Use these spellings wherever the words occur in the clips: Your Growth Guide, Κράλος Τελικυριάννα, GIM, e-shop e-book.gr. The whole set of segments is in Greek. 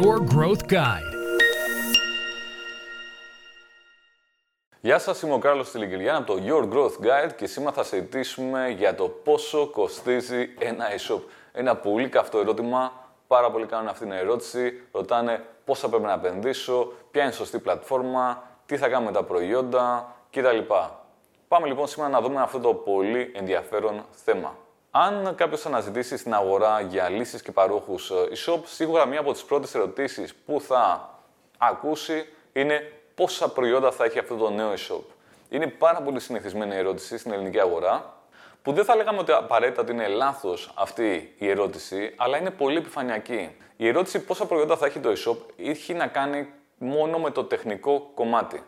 Your Growth Guide. Γεια σας, είμαι ο Κράλος Τελικυριάννα από το Your Growth Guide και σήμερα θα συζητήσουμε για το πόσο κοστίζει ένα e-shop. Ένα πολύ καυτό ερώτημα, πάρα πολλοί κάνουν αυτήν την ερώτηση, ρωτάνε πόσα πρέπει να επενδύσω, ποια είναι η σωστή πλατφόρμα, τι θα κάνουμε με τα προϊόντα κτλ. Πάμε λοιπόν σήμερα να δούμε αυτό το πολύ ενδιαφέρον θέμα. Αν κάποιος αναζητήσει στην αγορά για λύσεις και παρόχους e-shop, σίγουρα μία από τις πρώτες ερωτήσεις που θα ακούσει είναι πόσα προϊόντα θα έχει αυτό το νέο e-shop. Είναι πάρα πολύ συνηθισμένη ερώτηση στην ελληνική αγορά, που δεν θα λέγαμε ότι απαραίτητα ότι είναι λάθος αυτή η ερώτηση, αλλά είναι πολύ επιφανειακή. Η ερώτηση πόσα προϊόντα θα έχει το e-shop έχει να κάνει μόνο με το τεχνικό κομμάτι.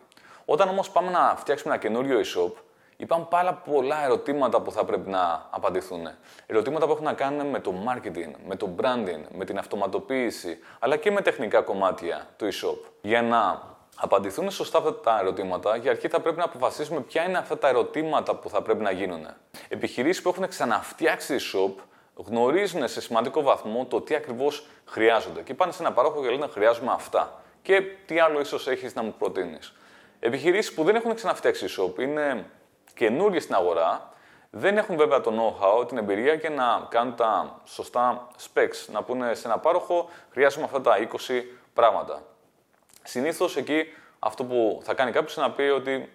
Όταν όμως πάμε να φτιάξουμε ένα καινούριο e-shop, υπάρχουν πάρα πολλά ερωτήματα που θα πρέπει να απαντηθούν. Ερωτήματα που έχουν να κάνουν με το marketing, με το branding, με την αυτοματοποίηση, αλλά και με τεχνικά κομμάτια του e-shop. Για να απαντηθούν σωστά αυτά τα ερωτήματα, για αρχή θα πρέπει να αποφασίσουμε ποια είναι αυτά τα ερωτήματα που θα πρέπει να γίνουν. Επιχειρήσεις που έχουν ξαναφτιάξει e-shop γνωρίζουν σε σημαντικό βαθμό το τι ακριβώς χρειάζονται. Και πάνε σε ένα παρόχο και λένε χρειάζομαι αυτά. Και τι άλλο ίσως έχεις να μου προτείνεις. Επιχειρήσεις που δεν έχουν ξαναφτιάξει e-shop, είναι καινούργιες στην αγορά, δεν έχουν βέβαια το know-how, την εμπειρία και να κάνουν τα σωστά specs. Να πούνε σε ένα πάροχο χρειάζομαι αυτά τα 20 πράγματα. Συνήθως εκεί αυτό που θα κάνει κάποιος είναι να πει ότι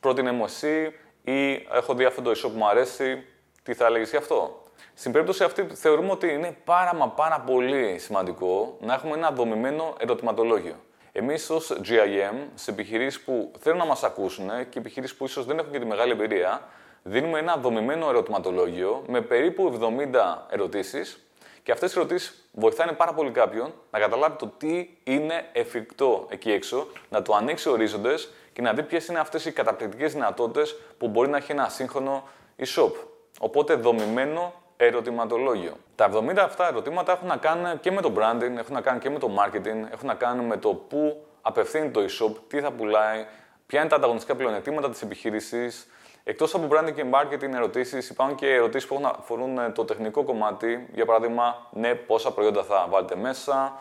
πρότεινε μου εσύ ή έχω δει αυτό το e-shop που μου αρέσει, τι θα έλεγες γι' αυτό. Στην περίπτωση αυτή θεωρούμε ότι είναι πάρα πολύ σημαντικό να έχουμε ένα δομημένο ερωτηματολόγιο. Εμείς ως GIM, σε επιχειρήσεις που θέλουν να μας ακούσουν και επιχειρήσεις που ίσως δεν έχουν και τη μεγάλη εμπειρία, δίνουμε ένα δομημένο ερωτηματολόγιο με περίπου 70 ερωτήσεις και αυτές οι ερωτήσεις βοηθάνε πάρα πολύ κάποιον να καταλάβει το τι είναι εφικτό εκεί έξω, να το ανοίξει ορίζοντες και να δει ποιες είναι αυτές οι καταπληκτικές δυνατότητες που μπορεί να έχει ένα σύγχρονο e-shop. Οπότε δομημένο ερωτηματολόγιο. Τα 70 αυτά ερωτήματα έχουν να κάνουν και με το branding, έχουν να κάνουν και με το marketing, έχουν να κάνουν με το πού απευθύνει το e-shop, τι θα πουλάει, ποια είναι τα ανταγωνιστικά πλεονεκτήματα της επιχείρησης. Εκτός από branding και marketing ερωτήσεις, υπάρχουν και ερωτήσεις που αφορούν το τεχνικό κομμάτι, για παράδειγμα, ναι, πόσα προϊόντα θα βάλετε μέσα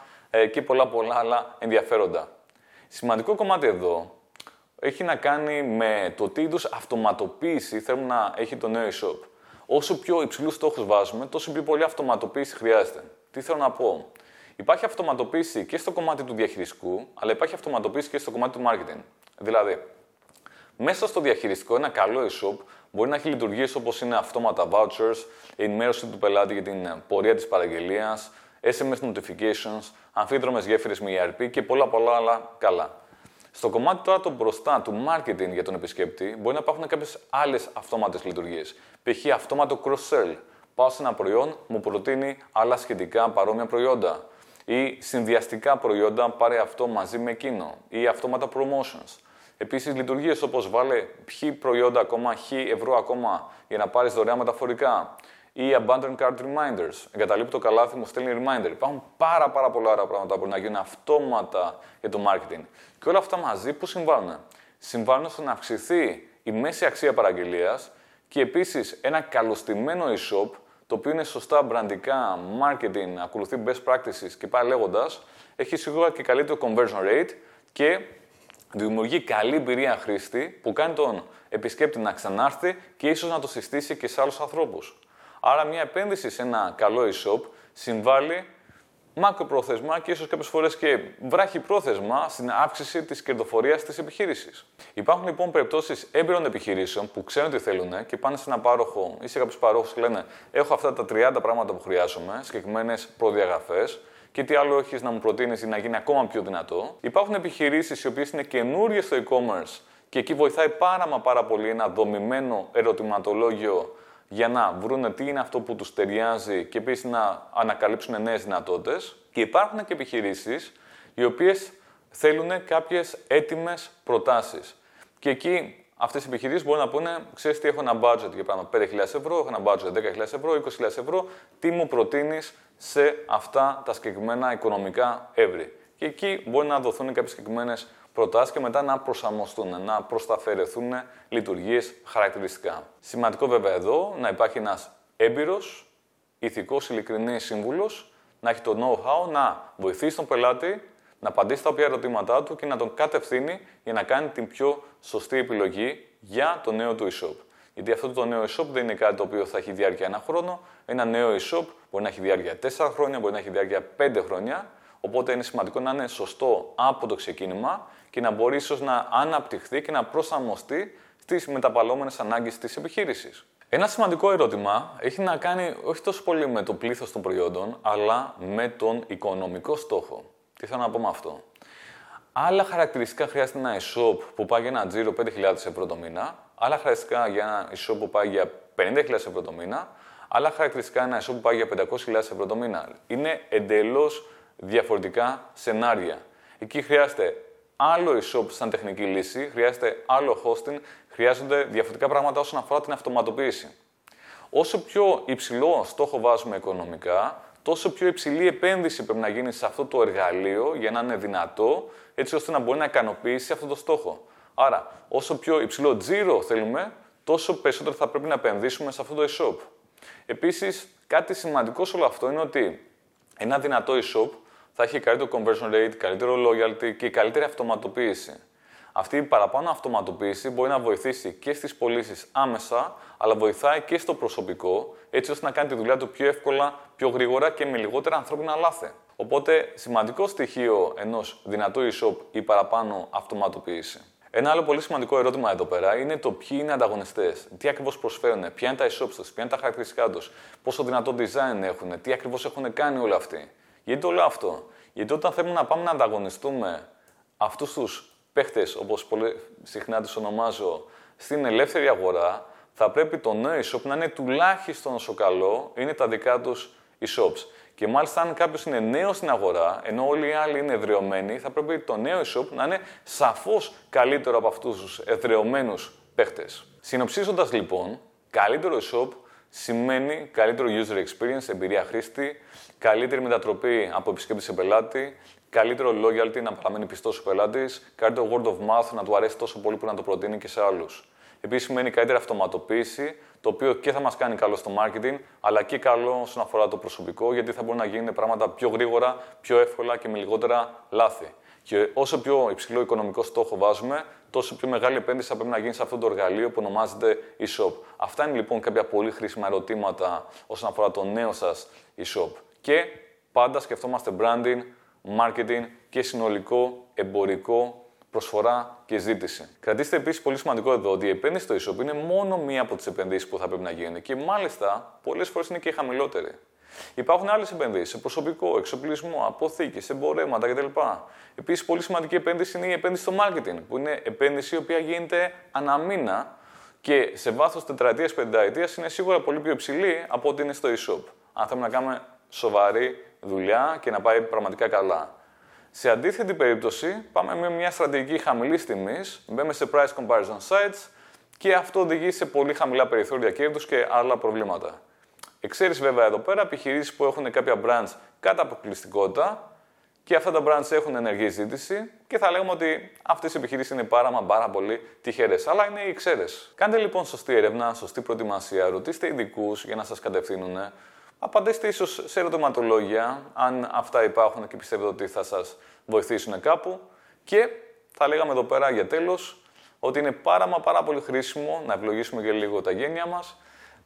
και πολλά άλλα ενδιαφέροντα. Σημαντικό κομμάτι εδώ έχει να κάνει με το τι είδους αυτοματοποίηση θέλουμε να έχει το νέο e-shop. Όσο πιο υψηλούς στόχους βάζουμε, τόσο πιο πολύ αυτοματοποίηση χρειάζεται. Τι θέλω να πω. Υπάρχει αυτοματοποίηση και στο κομμάτι του διαχειριστικού, αλλά υπάρχει αυτοματοποίηση και στο κομμάτι του marketing. Δηλαδή, μέσα στο διαχειριστικό, ένα καλό e-shop μπορεί να έχει λειτουργίες όπως είναι αυτόματα vouchers, ενημέρωση του πελάτη για την πορεία της παραγγελίας, SMS notifications, αμφίδρομες γέφυρες με ERP και πολλά άλλα καλά. Στο κομμάτι τώρα το μπροστά του marketing για τον επισκέπτη μπορεί να υπάρχουν κάποιες άλλες αυτόματες λειτουργίες. Π.χ. αυτόματο cross-sell. Πάω σε ένα προϊόν, μου προτείνει άλλα σχετικά παρόμοια προϊόντα. Ή συνδυαστικά προϊόντα, πάρε αυτό μαζί με εκείνο. Ή αυτόματα promotions. Επίσης, λειτουργίες όπως βάλε χι προϊόντα ακόμα, χι ευρώ ακόμα για να πάρεις δωρεάν μεταφορικά. Ή abandoned cart reminders. Εγκαταλείπει το καλάθι, μου στέλνει reminder. Υπάρχουν πάρα πολλά άλλα πράγματα που μπορεί να γίνουν αυτόματα για το marketing. Και όλα αυτά μαζί που συμβάλλουν. Συμβάλλουν στο να αυξηθεί η μέση αξία παραγγελίας και επίσης ένα καλωστημένο e-shop, το οποίο είναι σωστά μπραντικά, marketing, ακολουθεί best practices και πάει λέγοντας, έχει σίγουρα και καλύτερο conversion rate και δημιουργεί καλή εμπειρία χρήστη που κάνει τον επισκέπτη να ξανάρθει και ίσως να το συστήσει και σε άλλους ανθρώπους. Άρα, μια επένδυση σε ένα καλό e-shop συμβάλλει μακροπρόθεσμα και ίσως κάποιες φορές και βράχυπρόθεσμα στην αύξηση της κερδοφορίας της επιχείρησης. Υπάρχουν λοιπόν περιπτώσεις έμπειρων επιχειρήσεων που ξέρουν τι θέλουν και πάνε σε ένα πάροχο ή σε κάποιους παρόχους και λένε: έχω αυτά τα 30 πράγματα που χρειάζομαι, συγκεκριμένες προδιαγραφές και τι άλλο έχεις να μου προτείνεις για να γίνει ακόμα πιο δυνατό. Υπάρχουν επιχειρήσεις οι οποίες είναι καινούριες στο e-commerce και εκεί βοηθάει πάρα πολύ ένα δομημένο ερωτηματολόγιο, για να βρούνε τι είναι αυτό που τους ταιριάζει και επίσης να ανακαλύψουν νέες δυνατότητες. Και υπάρχουν και επιχειρήσεις οι οποίες θέλουν κάποιες έτοιμες προτάσεις. Και εκεί αυτές οι επιχειρήσεις μπορούν να πούνε: ξέρεις τι, έχω ένα budget για πράγμα 5.000 ευρώ, έχω ένα budget 10.000 ευρώ, 20.000 ευρώ, τι μου προτείνεις σε αυτά τα συγκεκριμένα οικονομικά εύρη. Και εκεί μπορεί να δοθούν κάποιες συγκεκριμένες προτάσεις και μετά να προσαρμοστούν, να προσταφαιρεθούν λειτουργίες χαρακτηριστικά. Σημαντικό βέβαια εδώ να υπάρχει ένας έμπειρος, ηθικός, ειλικρινής σύμβουλος να έχει το know-how να βοηθήσει τον πελάτη, να απαντήσει στα οποία ερωτήματά του και να τον κατευθύνει για να κάνει την πιο σωστή επιλογή για το νέο του e-shop. Γιατί αυτό το νέο e-shop δεν είναι κάτι το οποίο θα έχει διάρκεια 1 χρόνο. Ένα νέο e-shop μπορεί να έχει διάρκεια 4 χρόνια, μπορεί να έχει διάρκεια 5 χρόνια. Οπότε είναι σημαντικό να είναι σωστό από το ξεκίνημα και να μπορεί ίσως να αναπτυχθεί και να προσαρμοστεί στις μεταπαλλόμενες ανάγκες της επιχείρησης. Ένα σημαντικό ερώτημα έχει να κάνει όχι τόσο πολύ με το πλήθος των προϊόντων, αλλά με τον οικονομικό στόχο. Τι θέλω να πω με αυτό. Άλλα χαρακτηριστικά χρειάζεται ένα e-shop που πάει για ένα τζίρο 5.000 ευρώ το μήνα, άλλα χαρακτηριστικά για ένα e-shop που πάει για 50.000 ευρώ το μήνα, άλλα χαρακτηριστικά ένα e-shop που πάει για 500.000 ευρώ το μήνα. Είναι εντελώς διαφορετικά σενάρια. Εκεί χρειάζεται άλλο e-shop σαν τεχνική λύση, χρειάζεται άλλο hosting, χρειάζονται διαφορετικά πράγματα όσον αφορά την αυτοματοποίηση. Όσο πιο υψηλό στόχο βάζουμε οικονομικά, τόσο πιο υψηλή επένδυση πρέπει να γίνει σε αυτό το εργαλείο για να είναι δυνατό, έτσι ώστε να μπορεί να ικανοποιήσει αυτό το στόχο. Άρα, όσο πιο υψηλό τζίρο θέλουμε, τόσο περισσότερο θα πρέπει να επενδύσουμε σε αυτό το e-shop. Επίσης, κάτι σημαντικό σε όλο αυτό είναι ότι ένα δυνατό e-shop θα έχει καλύτερο conversion rate, καλύτερο loyalty και καλύτερη αυτοματοποίηση. Αυτή η παραπάνω αυτοματοποίηση μπορεί να βοηθήσει και στις πωλήσεις άμεσα, αλλά βοηθάει και στο προσωπικό, έτσι ώστε να κάνει τη δουλειά του πιο εύκολα, πιο γρήγορα και με λιγότερα ανθρώπινα λάθη. Οπότε, σημαντικό στοιχείο ενός δυνατού e-shop η παραπάνω αυτοματοποίηση. Ένα άλλο πολύ σημαντικό ερώτημα εδώ πέρα είναι το ποιοι είναι ανταγωνιστές, τι ακριβώς προσφέρουν, ποια είναι τα e-shops τους, ποια είναι τα χαρακτηριστικά τους, πόσο δυνατό design έχουν, τι ακριβώς έχουν κάνει όλοι αυτοί. Γιατί το λέω αυτό? Γιατί όταν θέλουμε να πάμε να ανταγωνιστούμε αυτούς τους παίχτες, όπως πολύ συχνά τους ονομάζω, στην ελεύθερη αγορά, θα πρέπει το νέο e-shop να είναι τουλάχιστον όσο καλό είναι τα δικά τους e-shops. Και μάλιστα, αν κάποιος είναι νέος στην αγορά, ενώ όλοι οι άλλοι είναι εδραιωμένοι, θα πρέπει το νέο e-shop να είναι σαφώς καλύτερο από αυτούς τους εδραιωμένους παίχτες. Συνοψίζοντας λοιπόν, καλύτερο e-shop σημαίνει καλύτερο user experience, εμπειρία χρήστη, καλύτερη μετατροπή από επισκέπτη σε πελάτη, καλύτερο loyalty, να παραμένει πιστός ο πελάτης, καλύτερο word of mouth, να του αρέσει τόσο πολύ που να το προτείνει και σε άλλους. Επίσης, σημαίνει καλύτερη αυτοματοποίηση, το οποίο και θα μας κάνει καλό στο marketing, αλλά και καλό όσον αφορά το προσωπικό, γιατί θα μπορούν να γίνουν πράγματα πιο γρήγορα, πιο εύκολα και με λιγότερα λάθη. Και όσο πιο υψηλό οικονομικό στόχο βάζουμε, τόσο πιο μεγάλη επένδυση θα πρέπει να γίνει σε αυτό το εργαλείο που ονομάζεται e-shop. Αυτά είναι λοιπόν κάποια πολύ χρήσιμα ερωτήματα όσον αφορά το νέο σας e-shop. Και πάντα σκεφτόμαστε branding, marketing και συνολικό εμπορικό προσφορά και ζήτηση. Κρατήστε επίσης πολύ σημαντικό εδώ ότι η επένδυση στο e-shop είναι μόνο μία από τις επενδύσεις που θα πρέπει να γίνουν και μάλιστα πολλές φορές είναι και χαμηλότερη. Υπάρχουν άλλες επενδύσεις σε προσωπικό, εξοπλισμό, αποθήκες, εμπορεύματα κτλ. Επίσης, πολύ σημαντική επένδυση είναι η επένδυση στο marketing, που είναι επένδυση η οποία γίνεται αναμήνα και σε βάθος τετραετίας, πενταετίας είναι σίγουρα πολύ πιο υψηλή από ό,τι είναι στο e-shop. Αν θέλουμε να κάνουμε σοβαρή δουλειά και να πάει πραγματικά καλά. Σε αντίθετη περίπτωση, πάμε με μια στρατηγική χαμηλής τιμής, μπαίνουμε σε price comparison sites και αυτό οδηγεί σε πολύ χαμηλά περιθώρια κέρδους και άλλα προβλήματα. Εξαίρεση βέβαια εδώ πέρα επιχειρήσεις που έχουν κάποια brands κατά αποκλειστικότητα και αυτά τα brands έχουν ενεργή ζήτηση και θα λέγουμε ότι αυτές οι επιχειρήσεις είναι πάρα πολύ τυχερές, αλλά είναι η εξαίρεση. Κάντε λοιπόν σωστή έρευνα, σωστή προετοιμασία, ρωτήστε ειδικούς για να σας κατευθύνουν. Απαντήστε ίσως σε ερωτηματολόγια, αν αυτά υπάρχουν και πιστεύετε ότι θα σας βοηθήσουν κάπου. Και θα λέγαμε εδώ πέρα για τέλος ότι είναι πάρα πολύ χρήσιμο να επιλογίσουμε και λίγο τα γένεια μας.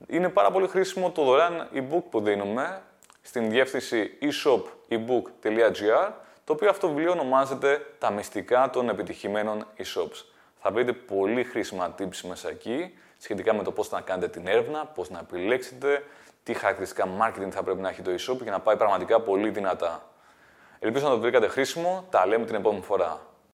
Είναι πάρα πολύ χρήσιμο το δωρεάν e-book που δίνουμε στην διεύθυνση e-shop e-book.gr, το οποίο αυτό βιβλίο ονομάζεται «Τα μυστικά των επιτυχημένων e-shops». Θα βρείτε πολύ χρήσιμα tips μέσα εκεί, σχετικά με το πώς να κάνετε την έρευνα, πώς να επιλέξετε, τι χαρακτηριστικά marketing θα πρέπει να έχει το e-shop για να πάει πραγματικά πολύ δυνατά. Ελπίζω να το βρήκατε χρήσιμο. Τα λέμε την επόμενη φορά.